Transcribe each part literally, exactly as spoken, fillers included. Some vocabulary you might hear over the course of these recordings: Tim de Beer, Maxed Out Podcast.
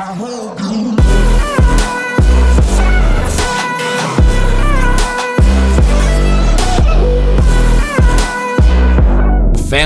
Fam,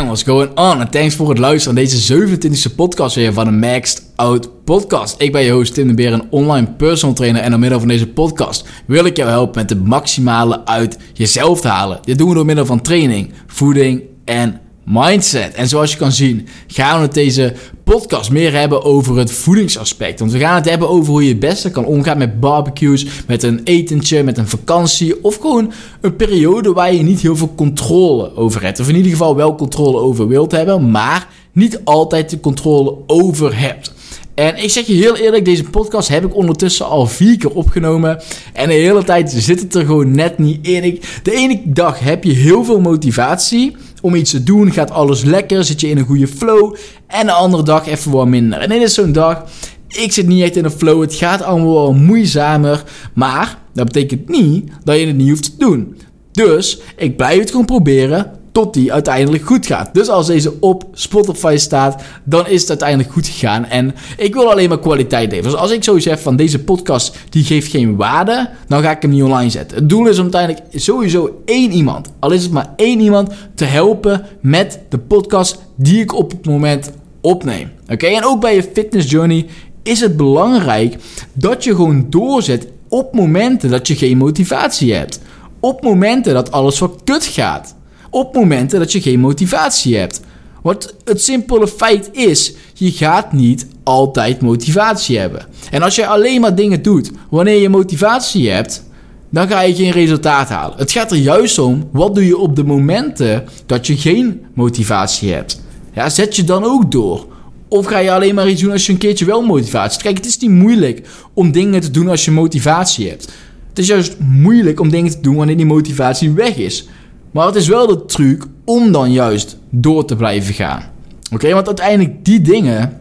what's going on? En thanks voor het luisteren aan deze zevenentwintigste podcast weer van de Maxed Out Podcast. Ik ben je host Tim de Beer, een online personal trainer. En door middel van deze podcast wil ik jou helpen met het maximale uit jezelf te halen. Dit doen we door middel van training, voeding en mindset. En zoals je kan zien, gaan we het deze podcast meer hebben over het voedingsaspect. Want we gaan het hebben over hoe je het beste kan omgaan met barbecues, met een etentje, met een vakantie of gewoon een periode waar je niet heel veel controle over hebt. Of in ieder geval wel controle over wilt hebben, maar niet altijd de controle over hebt. En ik zeg je heel eerlijk, deze podcast heb ik ondertussen al vier keer opgenomen. En de hele tijd zit het er gewoon net niet in. De ene dag heb je heel veel motivatie om iets te doen, gaat alles lekker, zit je in een goede flow. En de andere dag even wat minder. En dit is zo'n dag, ik zit niet echt in een flow, het gaat allemaal wel moeizamer. Maar dat betekent niet dat je het niet hoeft te doen. Dus ik blijf het gewoon proberen tot die uiteindelijk goed gaat. Dus als deze op Spotify staat, dan is het uiteindelijk goed gegaan. En ik wil alleen maar kwaliteit leveren. Dus als ik sowieso heb van deze podcast, die geeft geen waarde, dan ga ik hem niet online zetten. Het doel is om uiteindelijk sowieso één iemand, al is het maar één iemand, te helpen met de podcast die ik op het moment opneem. Oké, okay? En ook bij je fitness journey is het belangrijk dat je gewoon doorzet op momenten dat je geen motivatie hebt. Op momenten dat alles voor kut gaat. Op momenten dat je geen motivatie hebt. Want het simpele feit is, je gaat niet altijd motivatie hebben. En als je alleen maar dingen doet wanneer je motivatie hebt, dan ga je geen resultaat halen. Het gaat er juist om, wat doe je op de momenten dat je geen motivatie hebt? Ja, zet je dan ook door? Of ga je alleen maar iets doen als je een keertje wel motivatie hebt? Kijk, het is niet moeilijk om dingen te doen als je motivatie hebt. Het is juist moeilijk om dingen te doen wanneer die motivatie weg is. Maar het is wel de truc om dan juist door te blijven gaan. Oké, okay? Want uiteindelijk die dingen,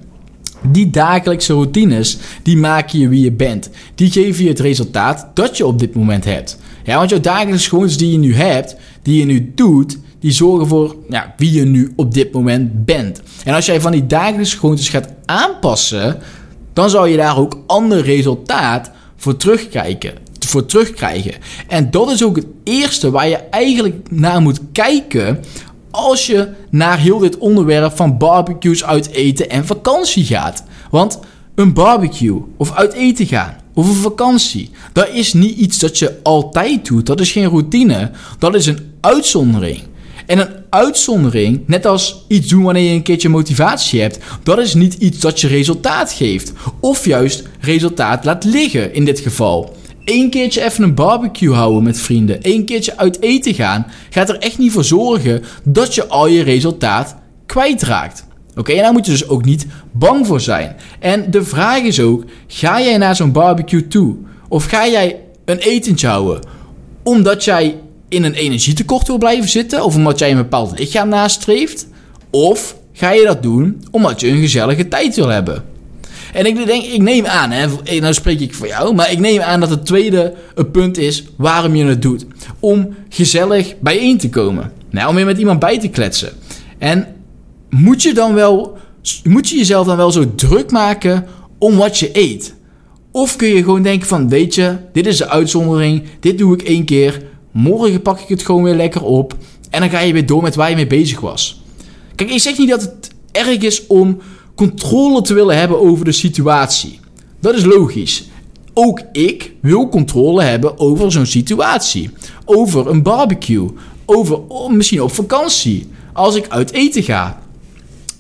die dagelijkse routines, die maken je wie je bent. Die geven je het resultaat dat je op dit moment hebt. Ja, want jouw dagelijkse gewoontes die je nu hebt, die je nu doet, die zorgen voor ja, wie je nu op dit moment bent. En als jij van die dagelijkse gewoontes gaat aanpassen, dan zal je daar ook ander resultaat voor terugkijken. voor terugkrijgen. En dat is ook het eerste waar je eigenlijk naar moet kijken als je naar heel dit onderwerp van barbecues, uit eten en vakantie gaat. Want een barbecue of uit eten gaan of een vakantie, dat is niet iets dat je altijd doet. Dat is geen routine. Dat is een uitzondering. En een uitzondering, net als iets doen wanneer je een keertje motivatie hebt, dat is niet iets dat je resultaat geeft. Of juist resultaat laat liggen in dit geval. Eén keertje even een barbecue houden met vrienden, één keertje uit eten gaan, gaat er echt niet voor zorgen dat je al je resultaat kwijtraakt. Oké, okay? En daar moet je dus ook niet bang voor zijn. En de vraag is ook, ga jij naar zo'n barbecue toe? Of ga jij een etentje houden? Omdat jij in een energietekort wil blijven zitten? Of omdat jij een bepaald lichaam nastreeft? Of ga je dat doen omdat je een gezellige tijd wil hebben? En ik denk, ik neem aan, hè, nou spreek ik voor jou, maar ik neem aan dat het tweede het punt is waarom je het doet. Om gezellig bijeen te komen. Nou, om weer met iemand bij te kletsen. En moet je, dan wel, moet je jezelf dan wel zo druk maken om wat je eet? Of kun je gewoon denken van, weet je, dit is de uitzondering, dit doe ik één keer, morgen pak ik het gewoon weer lekker op en dan ga je weer door met waar je mee bezig was. Kijk, ik zeg niet dat het erg is om controle te willen hebben over de situatie. Dat is logisch. Ook ik wil controle hebben over zo'n situatie. Over een barbecue. Over oh, misschien op vakantie. Als ik uit eten ga.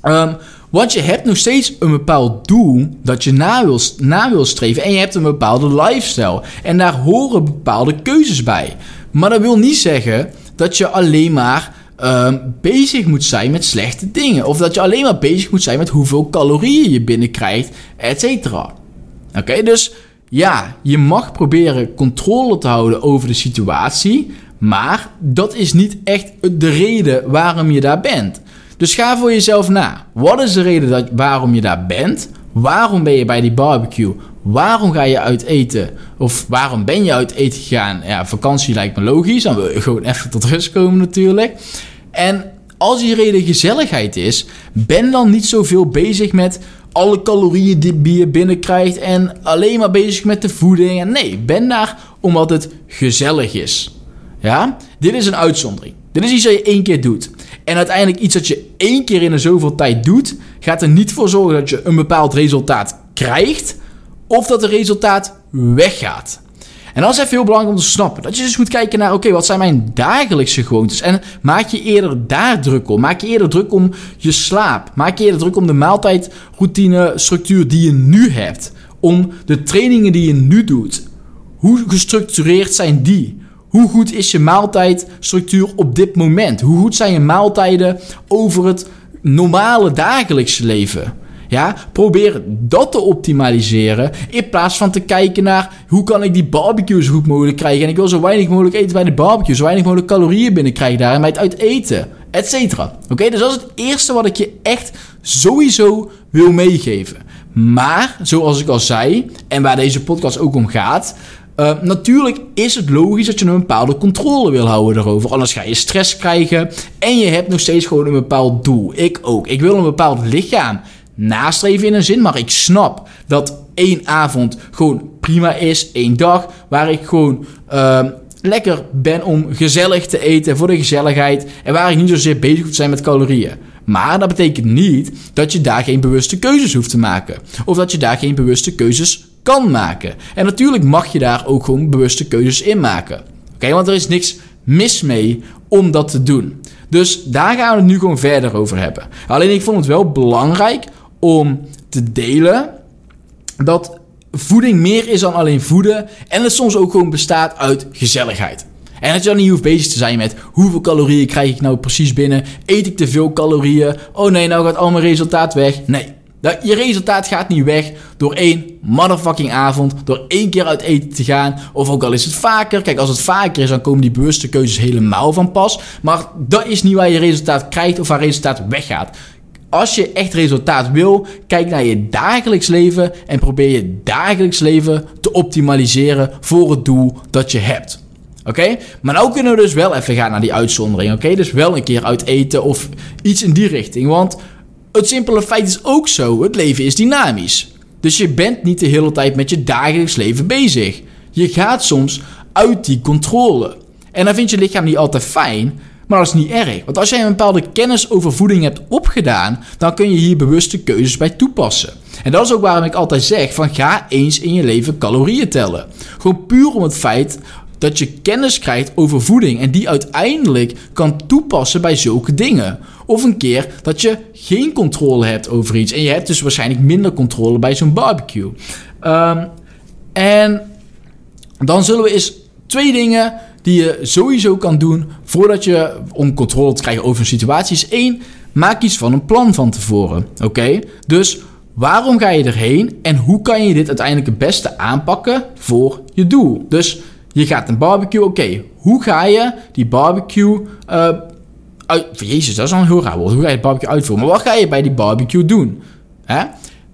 Um, want je hebt nog steeds een bepaald doel dat je na wil, na wil streven. En je hebt een bepaalde lifestyle. En daar horen bepaalde keuzes bij. Maar dat wil niet zeggen dat je alleen maar Um, bezig moet zijn met slechte dingen. Of dat je alleen maar bezig moet zijn met hoeveel calorieën je binnenkrijgt, et cetera. Oké, okay, dus ja, je mag proberen controle te houden over de situatie, maar dat is niet echt de reden waarom je daar bent. Dus ga voor jezelf na. Wat is de reden dat, waarom je daar bent? Waarom ben je bij die barbecue? Waarom ga je uit eten? Of waarom ben je uit eten gegaan? Ja, vakantie lijkt me logisch. Dan wil je gewoon even tot rust komen natuurlijk. En als die reden gezelligheid is, ben dan niet zoveel bezig met alle calorieën die je binnenkrijgt en alleen maar bezig met de voeding. En nee, ben daar omdat het gezellig is. Ja, dit is een uitzondering. Dit is iets dat je één keer doet. En uiteindelijk iets dat je één keer in een zoveel tijd doet, gaat er niet voor zorgen dat je een bepaald resultaat krijgt of dat het resultaat weggaat. En dat is even heel belangrijk om te snappen. Dat je dus moet kijken naar, oké, okay, wat zijn mijn dagelijkse gewoontes? En maak je eerder daar druk om. Maak je eerder druk om je slaap. Maak je eerder druk om de maaltijdroutine, structuur die je nu hebt. Om de trainingen die je nu doet. Hoe gestructureerd zijn die? Hoe goed is je maaltijdstructuur op dit moment? Hoe goed zijn je maaltijden over het normale dagelijkse leven? Ja, probeer dat te optimaliseren in plaats van te kijken naar hoe kan ik die barbecue zo goed mogelijk krijgen. En ik wil zo weinig mogelijk eten bij de barbecue, zo weinig mogelijk calorieën binnenkrijgen daar en bij het uit eten, et cetera. Oké, dus dat is het eerste wat ik je echt sowieso wil meegeven. Maar, zoals ik al zei en waar deze podcast ook om gaat, Uh, natuurlijk is het logisch dat je een bepaalde controle wil houden daarover. Anders ga je stress krijgen en je hebt nog steeds gewoon een bepaald doel. Ik ook. Ik wil een bepaald lichaam nastreven in een zin, maar ik snap dat één avond gewoon prima is. Één dag waar ik gewoon uh, lekker ben om gezellig te eten voor de gezelligheid en waar ik niet zozeer bezig hoef te zijn met calorieën. Maar dat betekent niet dat je daar geen bewuste keuzes hoeft te maken. Of dat je daar geen bewuste keuzes kan maken. En natuurlijk mag je daar ook gewoon bewuste keuzes in maken. Oké, okay, want er is niks mis mee om dat te doen. Dus daar gaan we het nu gewoon verder over hebben. Alleen ik vond het wel belangrijk om te delen dat voeding meer is dan alleen voeden. En het soms ook gewoon bestaat uit gezelligheid. En dat je dan niet hoeft bezig te zijn met hoeveel calorieën krijg ik nou precies binnen? Eet ik te veel calorieën? Oh nee, nou gaat al mijn resultaat weg. Nee. Je resultaat gaat niet weg door één motherfucking avond, door één keer uit eten te gaan. Of ook al is het vaker. Kijk, als het vaker is, dan komen die bewuste keuzes helemaal van pas. Maar dat is niet waar je resultaat krijgt of waar resultaat weggaat. Als je echt resultaat wil, kijk naar je dagelijks leven en probeer je dagelijks leven te optimaliseren voor het doel dat je hebt. Oké, okay? Maar nou kunnen we dus wel even gaan naar die uitzondering. Oké, okay? Dus wel een keer uit eten of iets in die richting. Want het simpele feit is ook zo, het leven is dynamisch. Dus je bent niet de hele tijd met je dagelijks leven bezig. Je gaat soms uit die controle. En dan vindt je lichaam niet altijd fijn, maar dat is niet erg. Want als jij een bepaalde kennis over voeding hebt opgedaan, dan kun je hier bewuste keuzes bij toepassen. En dat is ook waarom ik altijd zeg van ga eens in je leven calorieën tellen. Gewoon puur om het feit dat je kennis krijgt over voeding en die uiteindelijk kan toepassen bij zulke dingen. Of een keer dat je geen controle hebt over iets en je hebt dus waarschijnlijk minder controle bij zo'n barbecue. Um, en dan zullen we eens twee dingen die je sowieso kan doen voordat je om controle te krijgen over een situatie is één, maak iets van een plan van tevoren. Oké, okay? Dus waarom ga je erheen en hoe kan je dit uiteindelijk het beste aanpakken voor je doel? Dus je gaat een barbecue, oké, okay. Hoe ga je die barbecue uh, uit... Jezus, dat is al een heel raar woord. Hoe ga je het barbecue uitvoeren? Maar wat ga je bij die barbecue doen? Hè?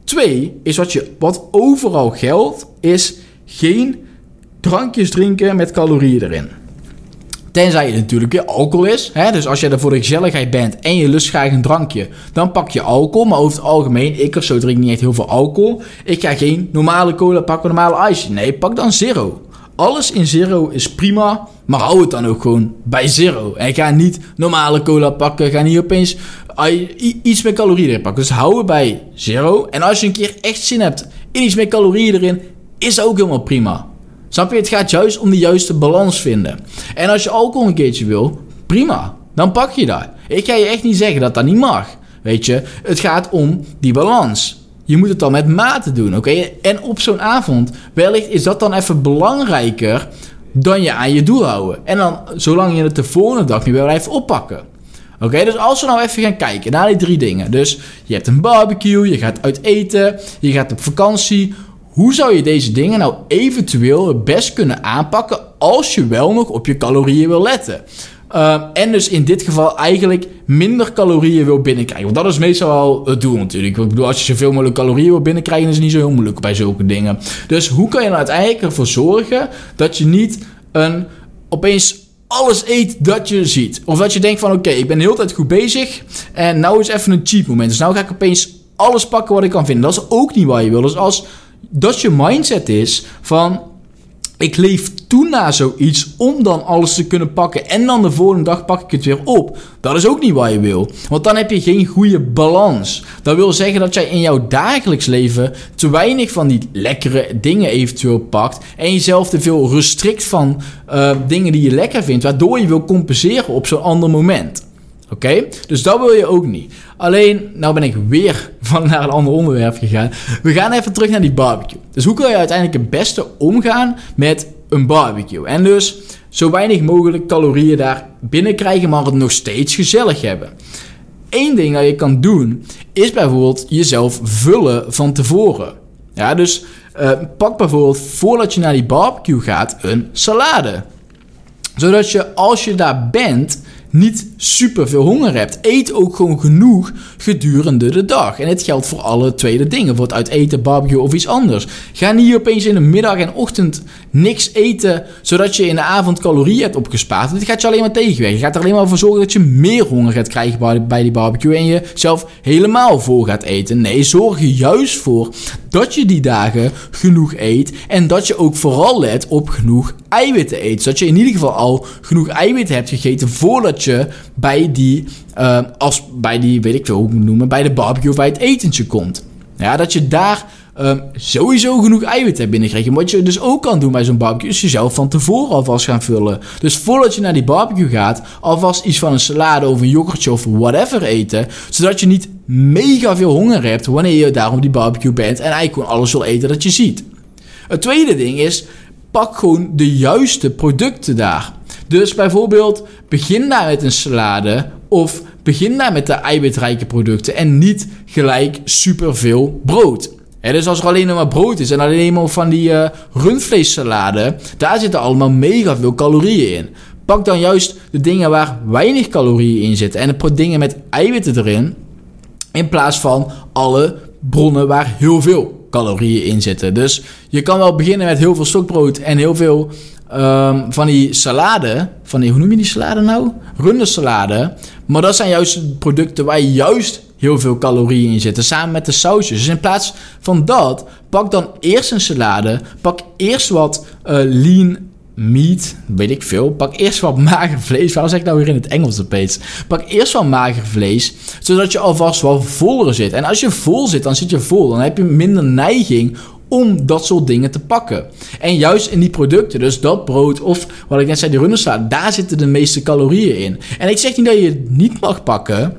Twee, is wat, je, wat overal geldt, is geen drankjes drinken met calorieën erin. Tenzij het natuurlijk weer alcohol is. Hè? Dus als je er voor de gezelligheid bent en je lust graag een drankje, dan pak je alcohol. Maar over het algemeen, ik of zo drink niet echt heel veel alcohol. Ik ga geen normale cola pakken, normale ice. Nee, pak dan zero. Alles in zero is prima, maar hou het dan ook gewoon bij zero. En ga niet normale cola pakken, ga niet opeens iets met calorieën erin pakken. Dus hou het bij zero. En als je een keer echt zin hebt in iets met calorieën erin, is dat ook helemaal prima. Snap je? Het gaat juist om de juiste balans vinden. En als je alcohol een keertje wil, prima. Dan pak je dat. Ik ga je echt niet zeggen dat dat niet mag. Weet je, het gaat om die balans. Je moet het dan met mate doen, oké? Okay? En op zo'n avond, wellicht is dat dan even belangrijker dan je aan je doel houden. En dan, zolang je het de volgende dag niet blijft oppakken. Oké, okay? Dus als we nou even gaan kijken naar die drie dingen. Dus je hebt een barbecue, je gaat uit eten, je gaat op vakantie. Hoe zou je deze dingen nou eventueel het best kunnen aanpakken als je wel nog op je calorieën wil letten? Uh, en dus in dit geval eigenlijk minder calorieën wil binnenkrijgen. Want dat is meestal wel het doel natuurlijk. Ik bedoel, als je zoveel mogelijk calorieën wil binnenkrijgen, is het niet zo heel moeilijk bij zulke dingen. Dus hoe kan je nou uiteindelijk ervoor zorgen dat je niet een, opeens alles eet dat je ziet? Of dat je denkt van oké, okay, ik ben de hele tijd goed bezig en nou is even een cheat moment. Dus nou ga ik opeens alles pakken wat ik kan vinden. Dat is ook niet waar je wil. Dus als dat je mindset is van... ik leef toen na zoiets om dan alles te kunnen pakken. En dan de volgende dag pak ik het weer op. Dat is ook niet waar je wil. Want dan heb je geen goede balans. Dat wil zeggen dat jij in jouw dagelijks leven te weinig van die lekkere dingen eventueel pakt. En jezelf te veel restrict van uh, dingen die je lekker vindt. Waardoor je wil compenseren op zo'n ander moment. Oké? Okay? Dus dat wil je ook niet. Alleen, nou ben ik weer van naar een ander onderwerp gegaan. We gaan even terug naar die barbecue. Dus hoe kan je uiteindelijk het beste omgaan met een barbecue? En dus zo weinig mogelijk calorieën daar binnen krijgen, maar het nog steeds gezellig hebben. Eén ding dat je kan doen, is bijvoorbeeld jezelf vullen van tevoren. Ja, dus uh, pak bijvoorbeeld voordat je naar die barbecue gaat een salade. Zodat je als je daar bent... niet super veel honger hebt. Eet ook gewoon genoeg gedurende de dag. En dit geldt voor alle tweede dingen. Voor het uit eten, barbecue of iets anders. Ga niet opeens in de middag en ochtend niks eten, zodat je in de avond calorieën hebt opgespaard. Dit gaat je alleen maar tegenwerken. Je gaat er alleen maar voor zorgen dat je meer honger gaat krijgen bij die barbecue. En je zelf helemaal vol gaat eten. Nee, zorg er juist voor dat je die dagen genoeg eet. En dat je ook vooral let op genoeg eiwitten eten. Zodat je in ieder geval al genoeg eiwitten hebt gegeten voordat je bij die, uh, als bij die, weet ik veel hoe ik het moet noemen, bij de barbecue of bij het etentje komt. Ja, dat je daar uh, sowieso genoeg eiwit hebt binnengekregen. Wat je dus ook kan doen bij zo'n barbecue is jezelf van tevoren alvast gaan vullen. Dus voordat je naar die barbecue gaat, alvast iets van een salade of een yoghurtje of whatever eten, zodat je niet mega veel honger hebt wanneer je daar op die barbecue bent en eigenlijk gewoon alles wil eten dat je ziet. Het tweede ding is, pak gewoon de juiste producten daar. Dus bijvoorbeeld, begin daar met een salade of begin daar met de eiwitrijke producten en niet gelijk superveel brood. He, dus als er alleen maar brood is en alleen maar van die uh, rundvleessalade, daar zitten allemaal mega veel calorieën in. Pak dan juist de dingen waar weinig calorieën in zitten en de dingen met eiwitten erin, in plaats van alle bronnen waar heel veel calorieën in zitten. Dus je kan wel beginnen met heel veel stokbrood en heel veel... Um, van die salade, van die, hoe noem je die salade nou? Rundersalade. Maar dat zijn juist producten waar juist heel veel calorieën in zitten, samen met de sausjes. Dus in plaats van dat, pak dan eerst een salade, pak eerst wat uh, lean meat, weet ik veel. Pak eerst wat mager vlees. Waarom zeg ik nou weer in het Engels opeens? Pak eerst wat mager vlees, zodat je alvast wat voller zit. En als je vol zit, dan zit je vol. Dan heb je minder neiging om dat soort dingen te pakken. En juist in die producten, dus dat brood of wat ik net zei, die rundersalade, daar zitten de meeste calorieën in. En ik zeg niet dat je het niet mag pakken,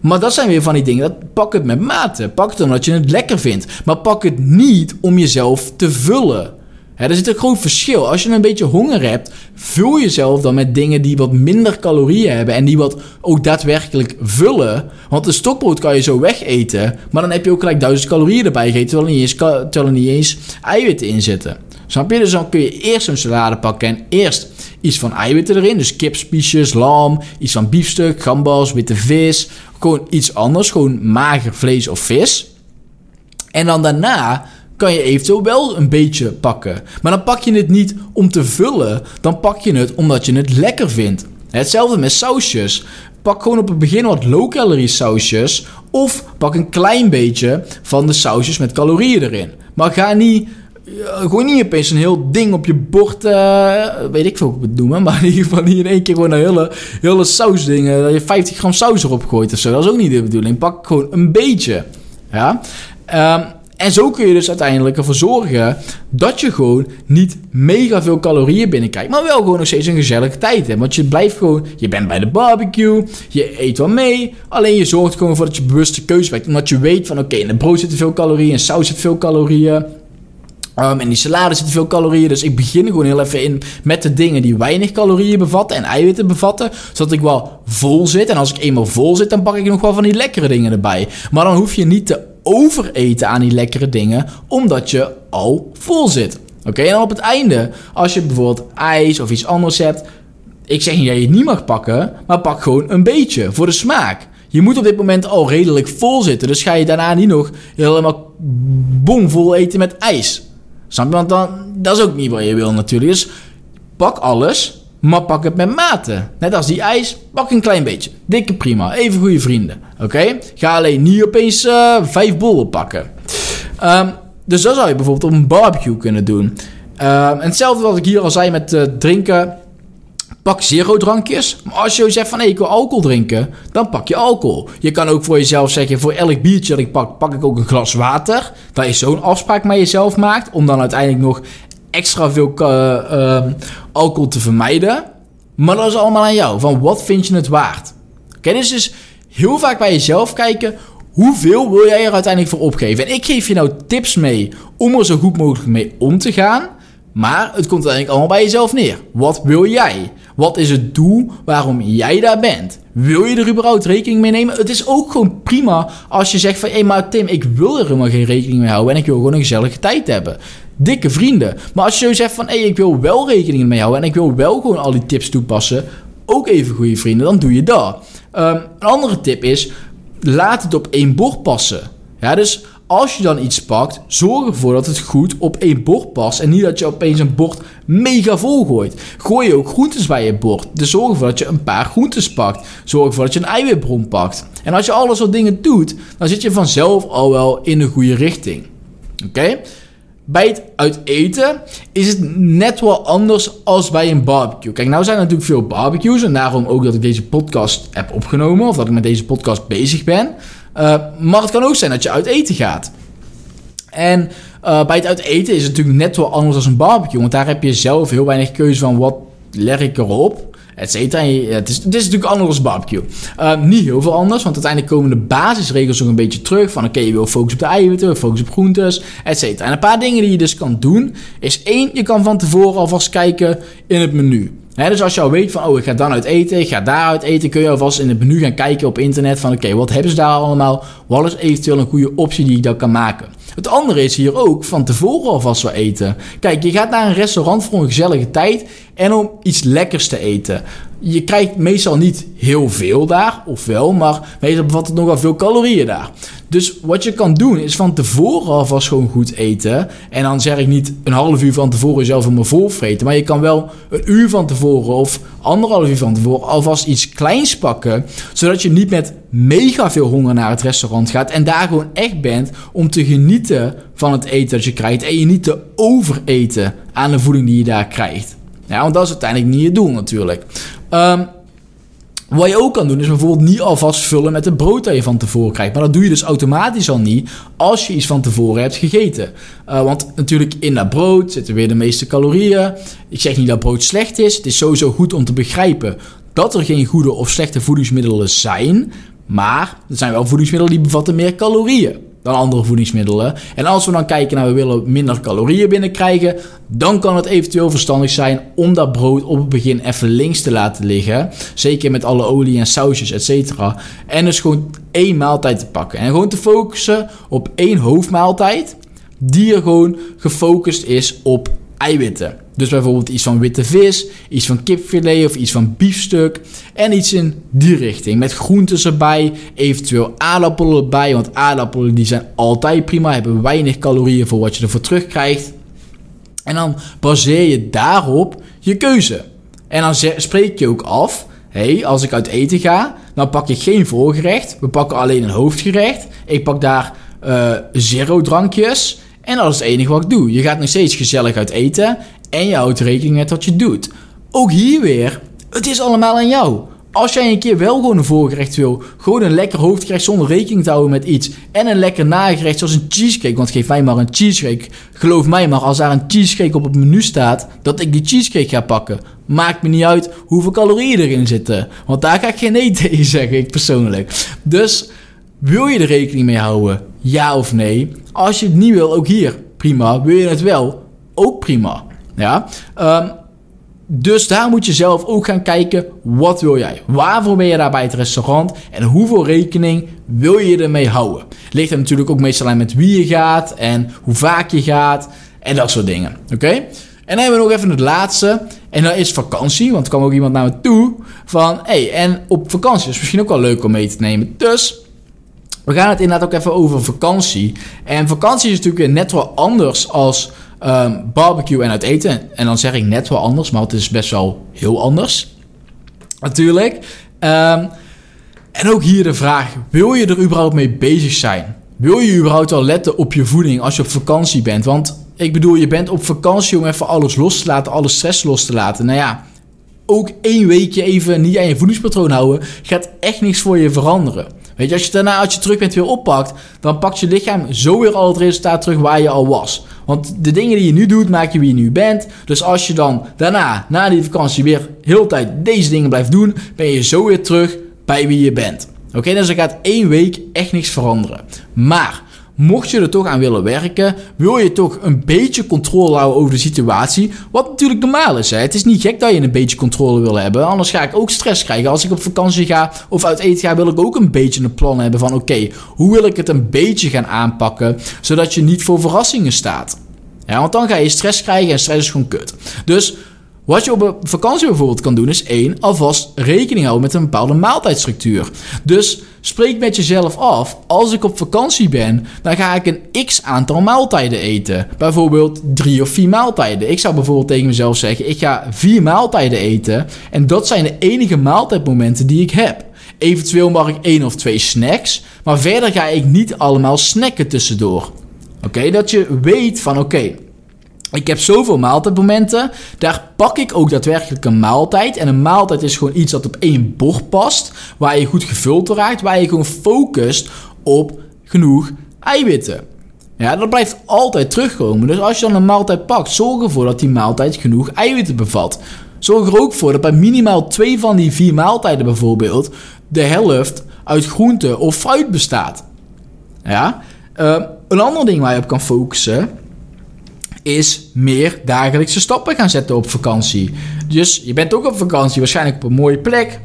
maar dat zijn weer van die dingen. Dat, pak het met mate. Pak het omdat je het lekker vindt. Maar pak het niet om jezelf te vullen. He, er zit een groot verschil. Als je een beetje honger hebt, vul jezelf dan met dingen die wat minder calorieën hebben en die wat ook daadwerkelijk vullen. Want een stokbrood kan je zo wegeten, maar dan heb je ook gelijk duizend calorieën erbij gegeten, terwijl er niet eens, terwijl er niet eens eiwitten in zitten. Snap je? Dus dan kun je eerst een salade pakken en eerst iets van eiwitten erin. Dus kipspiesjes, lam, iets van biefstuk, gambas, witte vis. Gewoon iets anders. Gewoon mager vlees of vis. En dan daarna kan je eventueel wel een beetje pakken. Maar dan pak je het niet om te vullen. Dan pak je het omdat je het lekker vindt. Hetzelfde met sausjes. Pak gewoon op het begin wat low-calorie sausjes. Of pak een klein beetje van de sausjes met calorieën erin. Maar ga niet... Gooi niet opeens een heel ding op je bord. Uh, weet ik veel hoe ik het noem. Maar in ieder geval niet in één keer gewoon een hele, hele sausding. Uh, dat je vijftig gram saus erop gooit of zo. Dat is ook niet de bedoeling. Pak gewoon een beetje. Ja. Um, En zo kun je dus uiteindelijk ervoor zorgen dat je gewoon niet mega veel calorieën binnenkrijgt. Maar wel gewoon nog steeds een gezellige tijd hebt. Want je blijft gewoon, je bent bij de barbecue, je eet wel mee. Alleen je zorgt gewoon voor dat je bewuste keuze maakt. Omdat je weet van oké, okay, in de brood zitten veel calorieën, in saus zit veel calorieën. Um, in die salade zitten veel calorieën. Dus ik begin gewoon heel even in met de dingen die weinig calorieën bevatten en eiwitten bevatten. Zodat ik wel vol zit. En als ik eenmaal vol zit, dan pak ik nog wel van die lekkere dingen erbij. Maar dan hoef je niet te overeten aan die lekkere dingen, omdat je al vol zit. Oké, okay? En dan op het einde, als je bijvoorbeeld ijs of iets anders hebt, ik zeg niet dat je het niet mag pakken, maar pak gewoon een beetje voor de smaak. Je moet op dit moment al redelijk vol zitten, dus ga je daarna niet nog helemaal bomvol eten met ijs. Snap je? Want dan, dat is ook niet wat je wil natuurlijk. Dus pak alles, maar pak het met maten. Net als die ijs, pak een klein beetje. Dikke prima, even goede vrienden. Oké? Okay? Ga alleen niet opeens uh, vijf bollen pakken. Um, dus dat zou je bijvoorbeeld op een barbecue kunnen doen. Uh, en hetzelfde wat ik hier al zei met uh, drinken. Pak zero drankjes. Maar als je zegt van hé, ik wil alcohol drinken, dan pak je alcohol. Je kan ook voor jezelf zeggen, voor elk biertje dat ik pak, pak ik ook een glas water. Dat je zo'n afspraak met jezelf maakt, om dan uiteindelijk nog extra veel uh, uh, alcohol te vermijden. Maar dat is allemaal aan jou. Van wat vind je het waard? Oké, dus is heel vaak bij jezelf kijken, hoeveel wil jij er uiteindelijk voor opgeven? En ik geef je nou tips mee om er zo goed mogelijk mee om te gaan. Maar het komt uiteindelijk allemaal bij jezelf neer. Wat wil jij? Wat is het doel waarom jij daar bent? Wil je er überhaupt rekening mee nemen? Het is ook gewoon prima als je zegt van... hé, hey, maar Tim, ik wil er helemaal geen rekening mee houden... en ik wil gewoon een gezellige tijd hebben. Dikke vrienden. Maar als je zo zegt van... hé, hey, ik wil wel rekening mee houden... en ik wil wel gewoon al die tips toepassen... ook even goede vrienden, dan doe je dat. Um, een andere tip is... laat het op één bord passen. Ja, dus... als je dan iets pakt, zorg ervoor dat het goed op één bord past. En niet dat je opeens een bord mega vol gooit. Gooi je ook groentes bij je bord. Dus zorg ervoor dat je een paar groentes pakt. Zorg ervoor dat je een eiwitbron pakt. En als je al dat soort dingen doet, dan zit je vanzelf al wel in de goede richting. Oké? Okay? Bij het uiteten is het net wel anders als bij een barbecue. Kijk, nou zijn er natuurlijk veel barbecues. En daarom ook dat ik deze podcast heb opgenomen. Of dat ik met deze podcast bezig ben. Uh, maar het kan ook zijn dat je uit eten gaat. En uh, bij het uit eten is het natuurlijk net wel anders dan een barbecue. Want daar heb je zelf heel weinig keuze van wat leg ik erop, et cetera. Het is, het is natuurlijk anders dan barbecue. Uh, niet heel veel anders, want uiteindelijk komen de basisregels nog een beetje terug. Van oké, okay, je wil focussen op de eiwitten, focussen op groentes, et cetera. En een paar dingen die je dus kan doen, is één, je kan van tevoren alvast kijken in het menu. He, dus als je al weet van, oh, ik ga dan uit eten, ik ga daar uit eten... kun je alvast in het menu gaan kijken op internet van... oké, okay, wat hebben ze daar allemaal? Wat is eventueel een goede optie die ik dan kan maken? Het andere is hier ook van tevoren alvast wel eten. Kijk, je gaat naar een restaurant voor een gezellige tijd... en om iets lekkers te eten. Je krijgt meestal niet heel veel daar, of wel... maar meestal bevat het nogal veel calorieën daar. Dus wat je kan doen is van tevoren alvast gewoon goed eten. En dan zeg ik niet een half uur van tevoren jezelf helemaal vol vreten. Maar je kan wel een uur van tevoren of anderhalf uur van tevoren alvast iets kleins pakken. Zodat je niet met mega veel honger naar het restaurant gaat. En daar gewoon echt bent om te genieten van het eten dat je krijgt. En je niet te overeten aan de voeding die je daar krijgt. Ja, want dat is uiteindelijk niet je doel natuurlijk. Um, Wat je ook kan doen is bijvoorbeeld niet alvast vullen met het brood dat je van tevoren krijgt. Maar dat doe je dus automatisch al niet als je iets van tevoren hebt gegeten. Uh, want natuurlijk in dat brood zitten weer de meeste calorieën. Ik zeg niet dat brood slecht is. Het is sowieso goed om te begrijpen dat er geen goede of slechte voedingsmiddelen zijn. Maar er zijn wel voedingsmiddelen die bevatten meer calorieën dan andere voedingsmiddelen. En als we dan kijken naar nou, we willen minder calorieën binnenkrijgen... dan kan het eventueel verstandig zijn om dat brood op het begin even links te laten liggen. Zeker met alle olie en sausjes, et cetera. En dus gewoon één maaltijd te pakken. En gewoon te focussen op één hoofdmaaltijd... die er gewoon gefocust is op eiwitten. Dus bijvoorbeeld iets van witte vis, iets van kipfilet of iets van biefstuk. En iets in die richting. Met groentes erbij, eventueel aardappelen erbij. Want aardappelen die zijn altijd prima, hebben weinig calorieën voor wat je ervoor terugkrijgt. En dan baseer je daarop je keuze. En dan spreek je ook af, hé, hey, als ik uit eten ga, dan pak ik geen voorgerecht. We pakken alleen een hoofdgerecht. Ik pak daar uh, zero drankjes. En dat is het enige wat ik doe. Je gaat nog steeds gezellig uit eten. En je houdt rekening met wat je doet. Ook hier weer, het is allemaal aan jou. Als jij een keer wel gewoon een voorgerecht wil, gewoon een lekker hoofdgerecht zonder rekening te houden met iets. En een lekker nagerecht zoals een cheesecake, want geef mij maar een cheesecake. Geloof mij maar, als daar een cheesecake op het menu staat, dat ik die cheesecake ga pakken. Maakt me niet uit hoeveel calorieën erin zitten. Want daar ga ik geen nee tegen zeggen, ik persoonlijk. Dus, wil je er rekening mee houden? Ja of nee? Als je het niet wil, ook hier, prima. Wil je het wel? Ook prima. Ja, um, dus daar moet je zelf ook gaan kijken, wat wil jij? Waarvoor ben je daar bij het restaurant? En hoeveel rekening wil je ermee houden? Ligt er natuurlijk ook meestal aan met wie je gaat en hoe vaak je gaat en dat soort dingen. Oké? Okay? En dan hebben we nog even het laatste en dat is vakantie. Want er kwam ook iemand naar me toe van, hé, hey, en op vakantie is misschien ook wel leuk om mee te nemen. Dus We gaan het inderdaad ook even over vakantie. En vakantie is natuurlijk net wel anders als um, barbecue en uit eten. En dan zeg ik net wel anders, maar het is best wel heel anders. Natuurlijk. Um, en ook hier de vraag, wil je er überhaupt mee bezig zijn? Wil je überhaupt wel letten op je voeding als je op vakantie bent? Want ik bedoel, je bent op vakantie om even alles los te laten, alle stress los te laten. Nou ja, ook één weekje even niet aan je voedingspatroon houden gaat echt niks voor je veranderen. Weet je, als je daarna, als je terug bent, weer oppakt, dan pakt je lichaam zo weer al het resultaat terug waar je al was. Want de dingen die je nu doet, maak je wie je nu bent. Dus als je dan daarna, na die vakantie, weer heel de tijd deze dingen blijft doen, ben je zo weer terug bij wie je bent. Oké, okay, dus er gaat één week echt niks veranderen. Maar mocht je er toch aan willen werken, wil je toch een beetje controle houden over de situatie. Wat natuurlijk normaal is. Hè? Het is niet gek dat je een beetje controle wil hebben. Anders ga ik ook stress krijgen. Als ik op vakantie ga of uit eten ga, wil ik ook een beetje een plan hebben van oké, okay, hoe wil ik het een beetje gaan aanpakken, zodat je niet voor verrassingen staat. Ja, want dan ga je stress krijgen en stress is gewoon kut. Dus wat je op een vakantie bijvoorbeeld kan doen is één, alvast rekening houden met een bepaalde maaltijdstructuur. Dus spreek met jezelf af, als ik op vakantie ben, dan ga ik een x aantal maaltijden eten. Bijvoorbeeld drie of vier maaltijden. Ik zou bijvoorbeeld tegen mezelf zeggen, ik ga vier maaltijden eten en dat zijn de enige maaltijdmomenten die ik heb. Eventueel mag ik één of twee snacks, maar verder ga ik niet allemaal snacken tussendoor. Oké, okay? Dat je weet van oké. Okay, ik heb zoveel maaltijdmomenten, daar pak ik ook daadwerkelijk een maaltijd. En een maaltijd is gewoon iets dat op één bord past, waar je goed gevuld raakt, waar je gewoon focust op genoeg eiwitten. Ja, dat blijft altijd terugkomen. Dus als je dan een maaltijd pakt, zorg ervoor dat die maaltijd genoeg eiwitten bevat. Zorg er ook voor dat bij minimaal twee van die vier maaltijden bijvoorbeeld de helft uit groente of fruit bestaat. Ja, uh, een ander ding waar je op kan focussen is meer dagelijkse stappen gaan zetten op vakantie. Dus je bent ook op vakantie, waarschijnlijk op een mooie plek.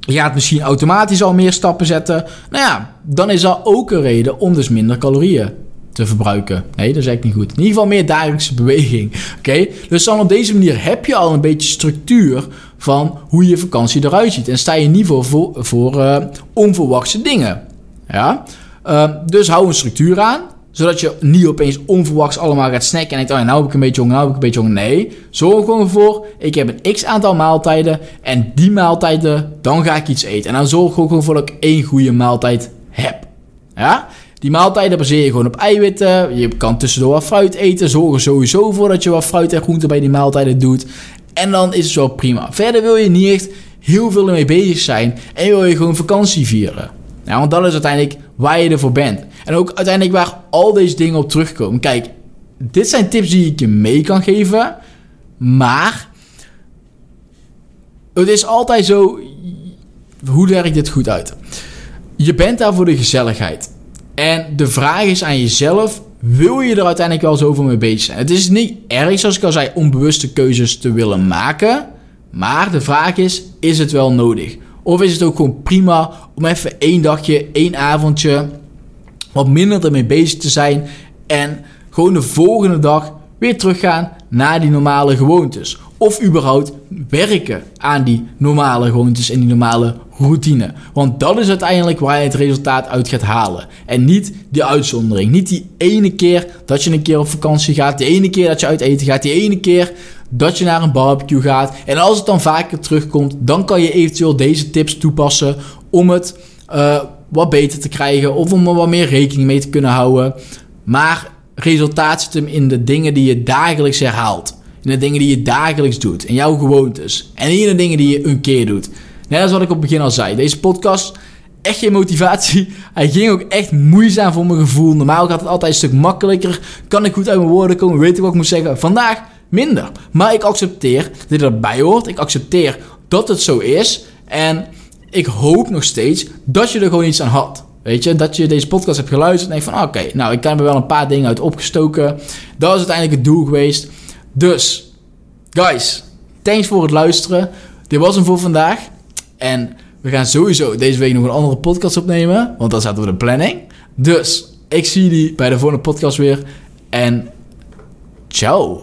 Je gaat misschien automatisch al meer stappen zetten. Nou ja, dan is dat ook een reden om dus minder calorieën te verbruiken. Nee, dat is echt niet goed. In ieder geval meer dagelijkse beweging. Oké? Okay? Dus dan op deze manier heb je al een beetje structuur van hoe je vakantie eruit ziet. En sta je niet voor, voor, voor uh, onverwachte dingen. Ja? Uh, dus hou een structuur aan, zodat je niet opeens onverwachts allemaal gaat snacken en denkt, oh ja, nou heb ik een beetje honger, nou heb ik een beetje honger. Nee, zorg gewoon voor, ik heb een x aantal maaltijden en die maaltijden, dan ga ik iets eten. En dan zorg gewoon voor dat ik één goede maaltijd heb. Ja? Die maaltijden baseer je gewoon op eiwitten, je kan tussendoor wat fruit eten, zorg er sowieso voor dat je wat fruit en groente bij die maaltijden doet. En dan is het wel prima. Verder wil je niet echt heel veel ermee bezig zijn en wil je gewoon vakantie vieren. Nou, want dat is uiteindelijk waar je ervoor bent. En ook uiteindelijk waar al deze dingen op terugkomen. Kijk, dit zijn tips die ik je mee kan geven. Maar het is altijd zo, hoe werk ik dit goed uit? Je bent daar voor de gezelligheid. En de vraag is aan jezelf, wil je er uiteindelijk wel zoveel mee bezig zijn? Het is niet erg, zoals ik al zei, onbewuste keuzes te willen maken. Maar de vraag is, is het wel nodig? Of is het ook gewoon prima om even één dagje, één avondje wat minder ermee bezig te zijn en gewoon de volgende dag weer teruggaan naar die normale gewoontes. Of überhaupt werken aan die normale gewoontes en die normale routine. Want dat is uiteindelijk waar je het resultaat uit gaat halen. En niet die uitzondering. Niet die ene keer dat je een keer op vakantie gaat, die ene keer dat je uit eten gaat, die ene keer dat je naar een barbecue gaat. En als het dan vaker terugkomt, dan kan je eventueel deze tips toepassen om het uh, wat beter te krijgen of om er wat meer rekening mee te kunnen houden. Maar resultaat zit hem in de dingen die je dagelijks herhaalt. In de dingen die je dagelijks doet. In jouw gewoontes. En niet in de dingen die je een keer doet. Net als wat ik op het begin al zei. Deze podcast, echt geen motivatie. Hij ging ook echt moeizaam voor mijn gevoel. Normaal gaat het altijd een stuk makkelijker. Kan ik goed uit mijn woorden komen. Weet ik wat ik moet zeggen. Vandaag minder. Maar ik accepteer dat het erbij hoort. Ik accepteer dat het zo is. En ik hoop nog steeds dat je er gewoon iets aan had. Weet je, dat je deze podcast hebt geluisterd en denkt van oké, okay, nou ik heb er wel een paar dingen uit opgestoken. Dat is uiteindelijk het doel geweest. Dus, guys, thanks voor het luisteren. Dit was hem voor vandaag. En we gaan sowieso deze week nog een andere podcast opnemen. Want dan zaten we de planning. Dus, ik zie jullie bij de volgende podcast weer. En ciao.